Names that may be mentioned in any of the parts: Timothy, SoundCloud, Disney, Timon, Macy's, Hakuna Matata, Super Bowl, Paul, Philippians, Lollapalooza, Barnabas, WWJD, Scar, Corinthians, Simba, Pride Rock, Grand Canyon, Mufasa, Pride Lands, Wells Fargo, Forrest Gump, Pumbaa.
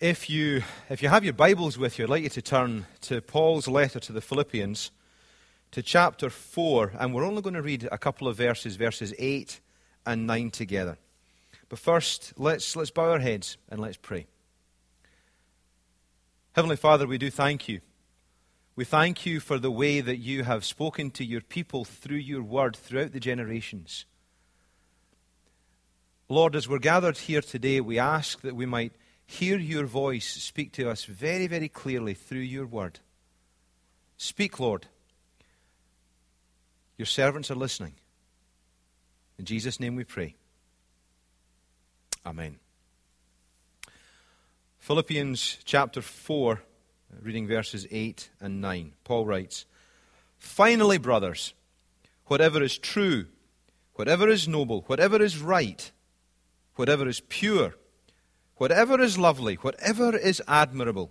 If you have your Bibles with you, I'd like you to turn to Paul's letter to the Philippians, to chapter 4, and we're only going to read a couple of verses, verses 8 and 9 together. But first, let's bow our heads and let's pray. Heavenly Father, we do thank you. We thank you for the way that you have spoken to your people through your word throughout the generations. Lord, as we're gathered here today, we ask that we might hear your voice speak to us very, very clearly through your word. Speak, Lord. Your servants are listening. In Jesus' name we pray. Amen. Philippians chapter 4, reading verses 8 and 9. Paul writes, "Finally, brothers, whatever is true, whatever is noble, whatever is right, whatever is pure, whatever is lovely, whatever is admirable,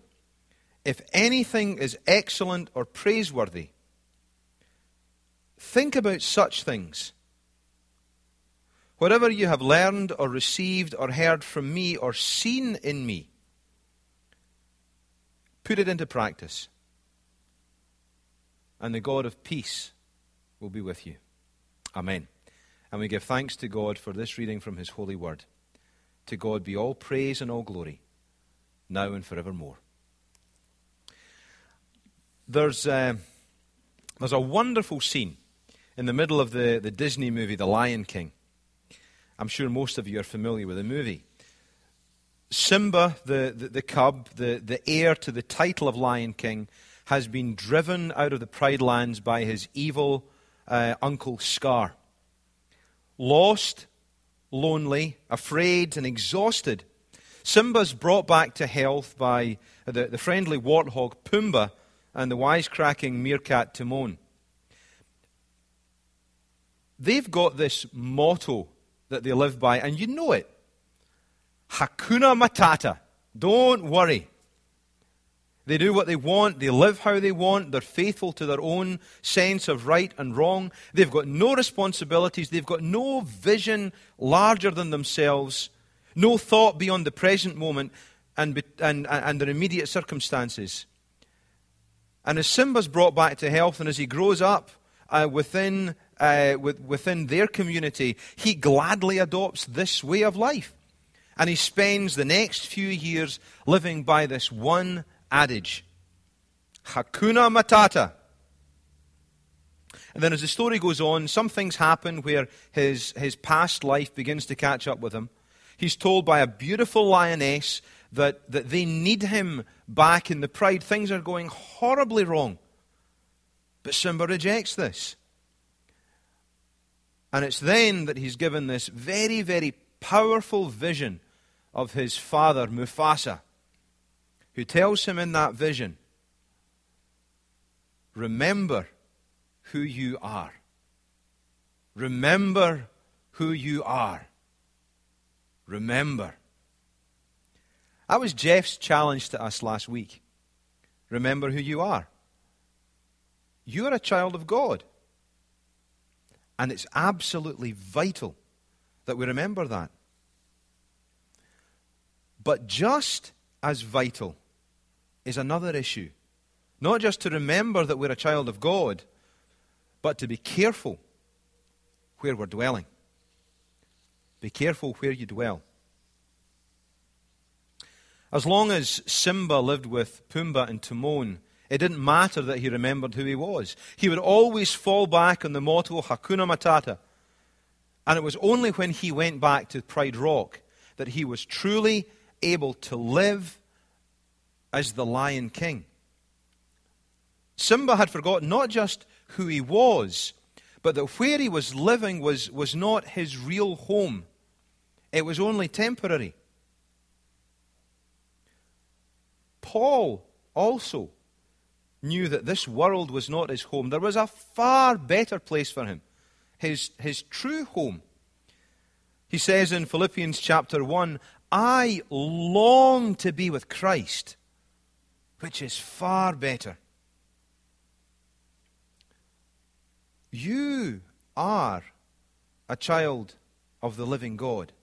if anything is excellent or praiseworthy, think about such things. Whatever you have learned or received or heard from me or seen in me, put it into practice, and the God of peace will be with you." Amen. And we give thanks to God for this reading from his holy word. To God be all praise and all glory, now and forevermore. There's a wonderful scene in the middle of the Disney movie, The Lion King. I'm sure most of you are familiar with the movie. Simba, the cub, the heir to the title of Lion King, has been driven out of the Pride Lands by his evil uncle Scar. Lost, lonely, afraid, and exhausted, Simba's brought back to health by the friendly warthog Pumbaa and the wisecracking meerkat Timon. They've got this motto that they live by, and you know it. Hakuna Matata. Don't worry. They do what they want. They live how they want. They're faithful to their own sense of right and wrong. They've got no responsibilities. They've got no vision larger than themselves, no thought beyond the present moment and their immediate circumstances. And as Simba's brought back to health and as he grows up within their community, he gladly adopts this way of life. And he spends the next few years living by this one adage, Hakuna Matata. And then as the story goes on, some things happen where his past life begins to catch up with him. He's told by a beautiful lioness that they need him back in the pride. Things are going horribly wrong. But Simba rejects this. And it's then that he's given this very, very powerful vision of his father, Mufasa, who tells him in that vision, "Remember who you are. Remember who you are. Remember." That was Jeff's challenge to us last week. Remember who you are. You are a child of God. And it's absolutely vital that we remember that. But just as vital is another issue. Not just to remember that we're a child of God, but to be careful where we're dwelling. Be careful where you dwell. As long as Simba lived with Pumbaa and Timon, it didn't matter that he remembered who he was. He would always fall back on the motto, Hakuna Matata. And it was only when he went back to Pride Rock that he was truly able to live as the Lion King. Simba had forgotten not just who he was, but that where he was living was not his real home. It was only temporary. Paul also knew that this world was not his home. There was a far better place for him. His true home. He says in Philippians chapter 1, "I long to be with Christ, which is far better." You are a child of the living God.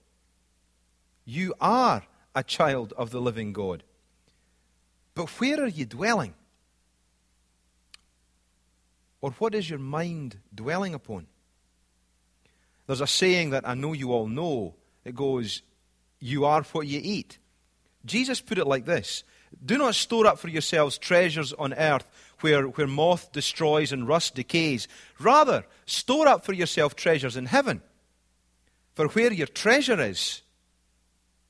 You are a child of the living God. But where are you dwelling? Or what is your mind dwelling upon? There's a saying that I know you all know. It goes, "You are what you eat." Jesus put it like this: "Do not store up for yourselves treasures on earth where moth destroys and rust decays. Rather, store up for yourself treasures in heaven. For where your treasure is,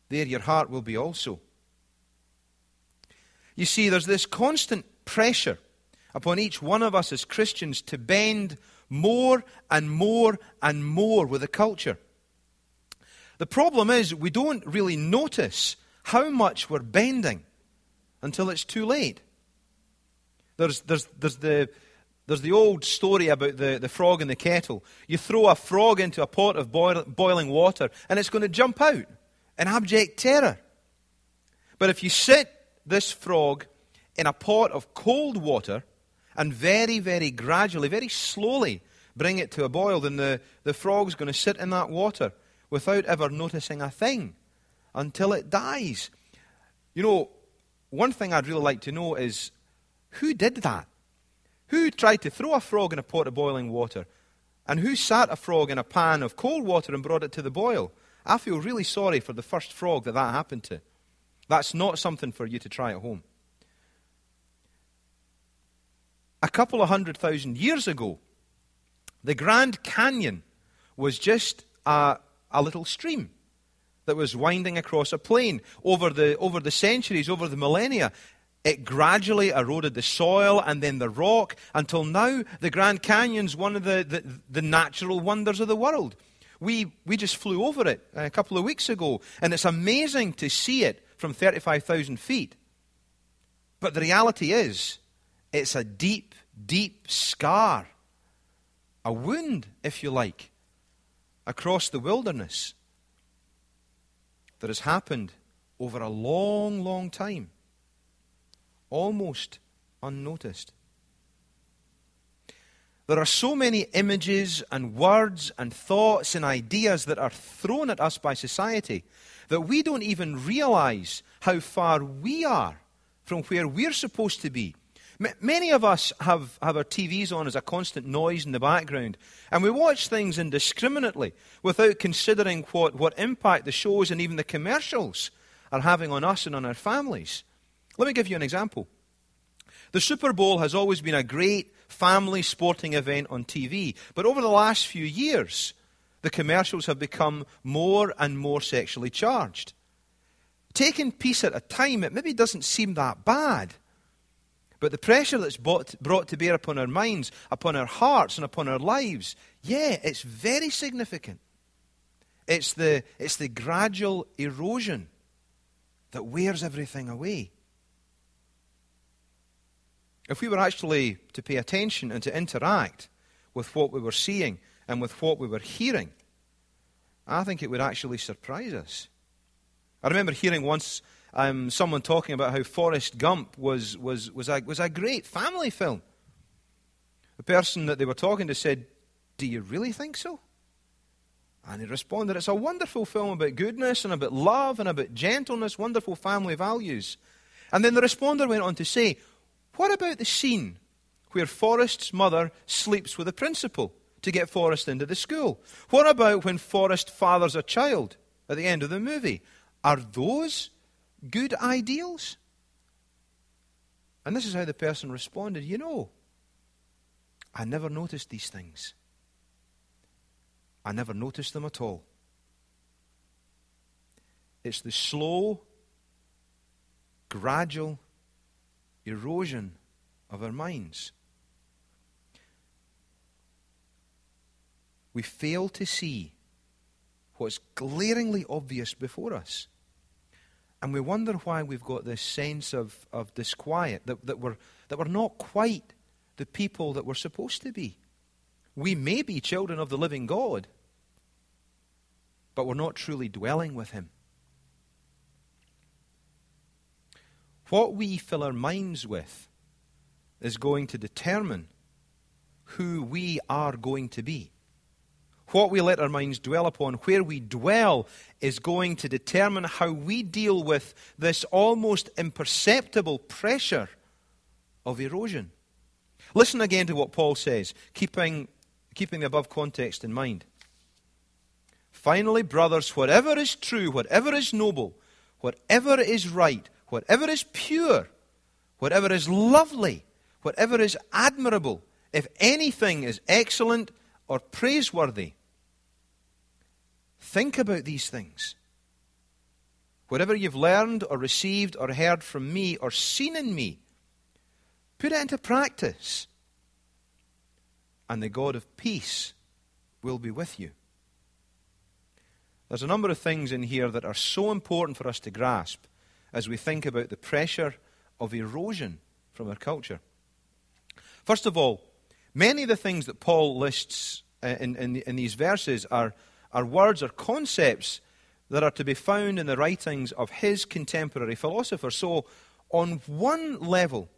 there your heart will be also." You see, there's this constant pressure upon each one of us as Christians to bend more and more and more with the culture. The problem is we don't really notice how much we're bending until it's too late. There's the old story about the frog in the kettle. You throw a frog into a pot of boiling water and it's going to jump out in abject terror. But if you sit this frog in a pot of cold water and very, very gradually, very slowly bring it to a boil, then the frog's going to sit in that water without ever noticing a thing until it dies. You know, one thing I'd really like to know is, who did that? Who tried to throw a frog in a pot of boiling water? And who sat a frog in a pan of cold water and brought it to the boil? I feel really sorry for the first frog that happened to. That's not something for you to try at home. A couple of 100,000 years ago, the Grand Canyon was just a little stream that was winding across a plain. Over the centuries, over the millennia, it gradually eroded the soil and then the rock until now the Grand Canyon's one of the natural wonders of the world. We just flew over it a couple of weeks ago, and it's amazing to see it from 35,000 feet. But the reality is, it's a deep, deep scar, a wound, if you like, across the wilderness that has happened over a long, long time, almost unnoticed. There are so many images and words and thoughts and ideas that are thrown at us by society that we don't even realize how far we are from where we're supposed to be. Many of us have our TVs on as a constant noise in the background, and we watch things indiscriminately without considering what impact the shows and even the commercials are having on us and on our families. Let me give you an example. The Super Bowl has always been a great family sporting event on TV, but over the last few years, the commercials have become more and more sexually charged. Taken piece at a time, it maybe doesn't seem that bad. But the pressure that's brought to bear upon our minds, upon our hearts, and upon our lives, yeah, it's very significant. It's the gradual erosion that wears everything away. If we were actually to pay attention and to interact with what we were seeing and with what we were hearing, I think it would actually surprise us. I remember hearing once someone talking about how Forrest Gump was a great family film. The person that they were talking to said, "Do you really think so?" And he responded, "It's a wonderful film about goodness and about love and about gentleness, wonderful family values." And then the responder went on to say, "What about the scene where Forrest's mother sleeps with a principal to get Forrest into the school? What about when Forrest fathers a child at the end of the movie? Are those good ideals?" And this is how the person responded, "You know, I never noticed these things. I never noticed them at all." It's the slow, gradual erosion of our minds. We fail to see what's glaringly obvious before us. And we wonder why we've got this sense of disquiet, that we're not quite the people that we're supposed to be. We may be children of the living God, but we're not truly dwelling with Him. What we fill our minds with is going to determine who we are going to be, What we let our minds dwell upon, where we dwell, is going to determine how we deal with this almost imperceptible pressure of erosion. Listen again to what Paul says, keeping the above context in mind. Finally, brothers, whatever is true, whatever is noble, whatever is right, whatever is pure, whatever is lovely, whatever is admirable, if anything is excellent or praiseworthy, think about these things. Whatever you've learned or received or heard from me or seen in me, put it into practice, and the God of peace will be with you. There's a number of things in here that are so important for us to grasp as we think about the pressure of erosion from our culture. First of all, many of the things that Paul lists in these verses are words or concepts that are to be found in the writings of his contemporary philosophers. So, on one level,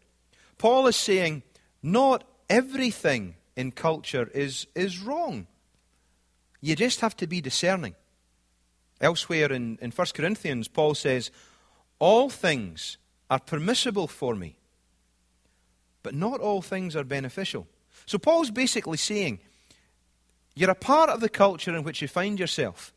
Paul is saying not everything in culture is wrong. You just have to be discerning. Elsewhere in 1 Corinthians, Paul says, all things are permissible for me, but not all things are beneficial. So Paul's basically saying, you're a part of the culture in which you find yourself,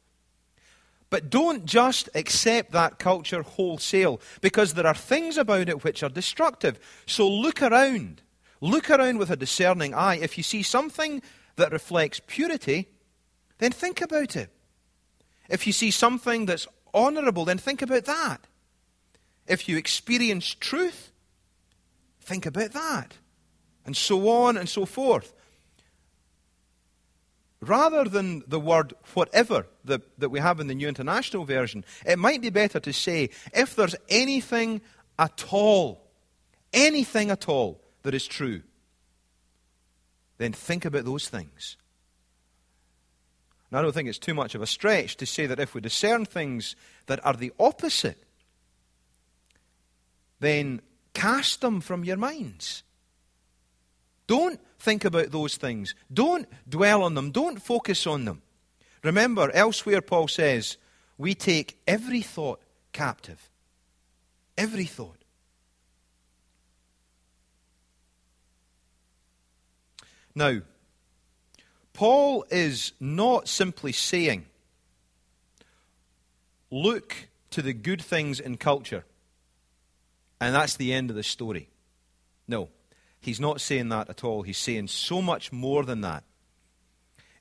but don't just accept that culture wholesale, because there are things about it which are destructive. So look around with a discerning eye. If you see something that reflects purity, then think about it. If you see something that's honorable, then think about that. If you experience truth, think about that. And so on and so forth. Rather than the word whatever that we have in the New International Version, it might be better to say, if there's anything at all that is true, then think about those things. Now, I don't think it's too much of a stretch to say that if we discern things that are the opposite, then cast them from your minds. Don't think about those things. Don't dwell on them. Don't focus on them. Remember, elsewhere Paul says, we take every thought captive. Every thought. Now, Paul is not simply saying, look to the good things in culture, and that's the end of the story. No, he's not saying that at all. He's saying so much more than that.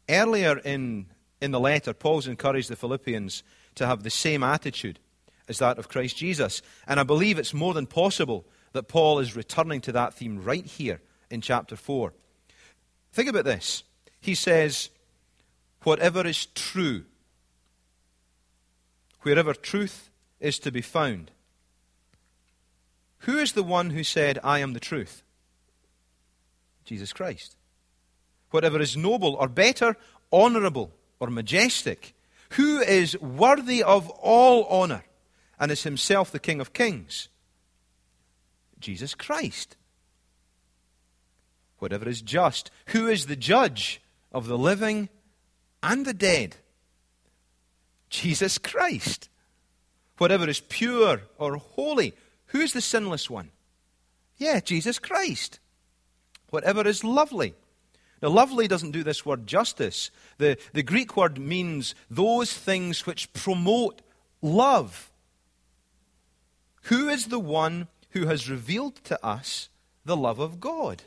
Earlier in the letter, Paul's encouraged the Philippians to have the same attitude as that of Christ Jesus. And I believe it's more than possible that Paul is returning to that theme right here in chapter 4. Think about this. He says, whatever is true, wherever truth is to be found. Who is the one who said, I am the truth? Jesus Christ. Whatever is noble or better, honorable or majestic, who is worthy of all honor and is himself the King of Kings? Jesus Christ. Whatever is just, who is the judge of the living and the dead? Jesus Christ. Whatever is pure or holy, who is the sinless one? Yeah, Jesus Christ. Whatever is lovely. Now, lovely doesn't do this word justice. The Greek word means those things which promote love. Who is the one who has revealed to us the love of God?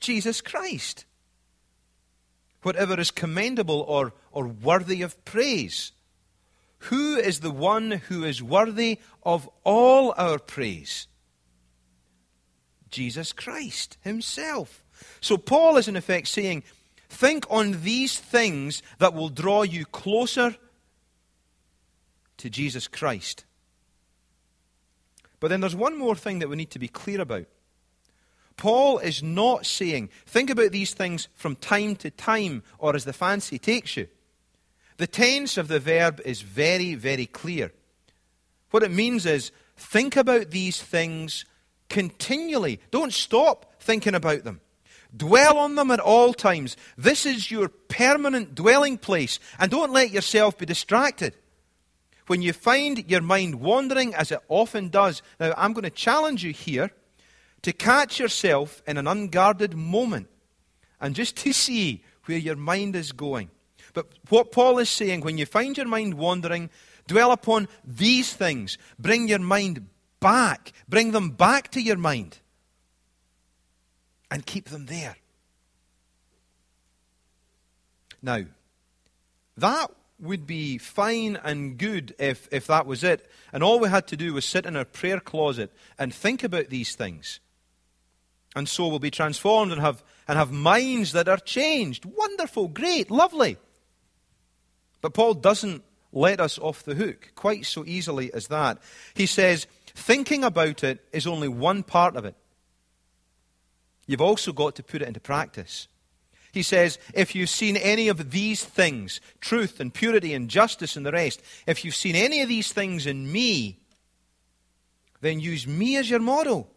Jesus Christ. Whatever is commendable or worthy of praise. Who is the one who is worthy of all our praise? Jesus Christ himself. So Paul is in effect saying, think on these things that will draw you closer to Jesus Christ. But then there's one more thing that we need to be clear about. Paul is not saying, think about these things from time to time or as the fancy takes you. The tense of the verb is very, very clear. What it means is, think about these things continually. Don't stop thinking about them. Dwell on them at all times. This is your permanent dwelling place. And don't let yourself be distracted. When you find your mind wandering, as it often does. Now, I'm going to challenge you here to catch yourself in an unguarded moment and just to see where your mind is going. But what Paul is saying, when you find your mind wandering, dwell upon these things. Bring your mind back. Bring them back to your mind. And keep them there. Now, that would be fine and good if that was it. And all we had to do was sit in our prayer closet and think about these things. And so we'll be transformed and have minds that are changed. Wonderful, great, lovely. But Paul doesn't let us off the hook quite so easily as that. He says, thinking about it is only one part of it. You've also got to put it into practice. He says, if you've seen any of these things, truth and purity and justice and the rest, if you've seen any of these things in me, then use me as your model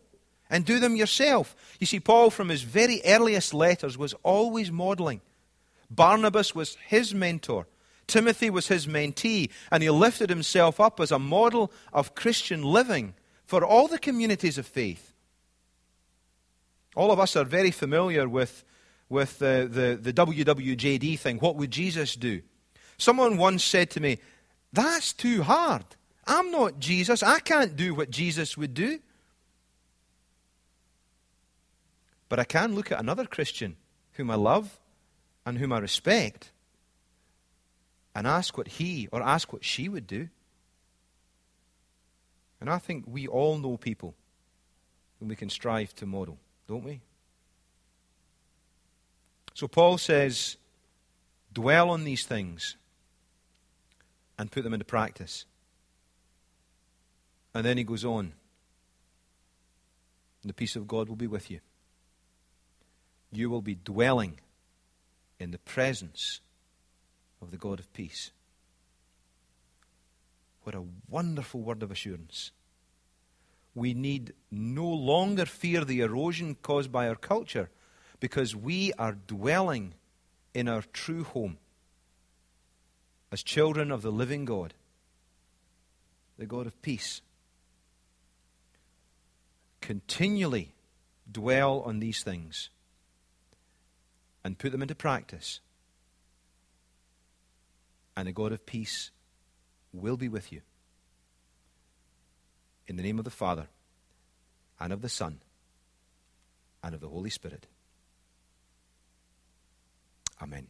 and do them yourself. You see, Paul, from his very earliest letters, was always modeling. Barnabas was his mentor. Timothy was his mentee. And he lifted himself up as a model of Christian living for all the communities of faith. All of us are very familiar with the WWJD thing. What would Jesus do? Someone once said to me, that's too hard. I'm not Jesus. I can't do what Jesus would do. But I can look at another Christian whom I love and whom I respect and ask what he or ask what she would do. And I think we all know people whom we can strive to model, don't we? So Paul says, dwell on these things and put them into practice. And then he goes on. The peace of God will be with you. You will be dwelling in the presence of the God of peace. What a wonderful word of assurance. We need no longer fear the erosion caused by our culture, because we are dwelling in our true home as children of the living God, the God of peace. Continually dwell on these things and put them into practice, and the God of peace will be with you. In the name of the Father, and of the Son, and of the Holy Spirit. Amen.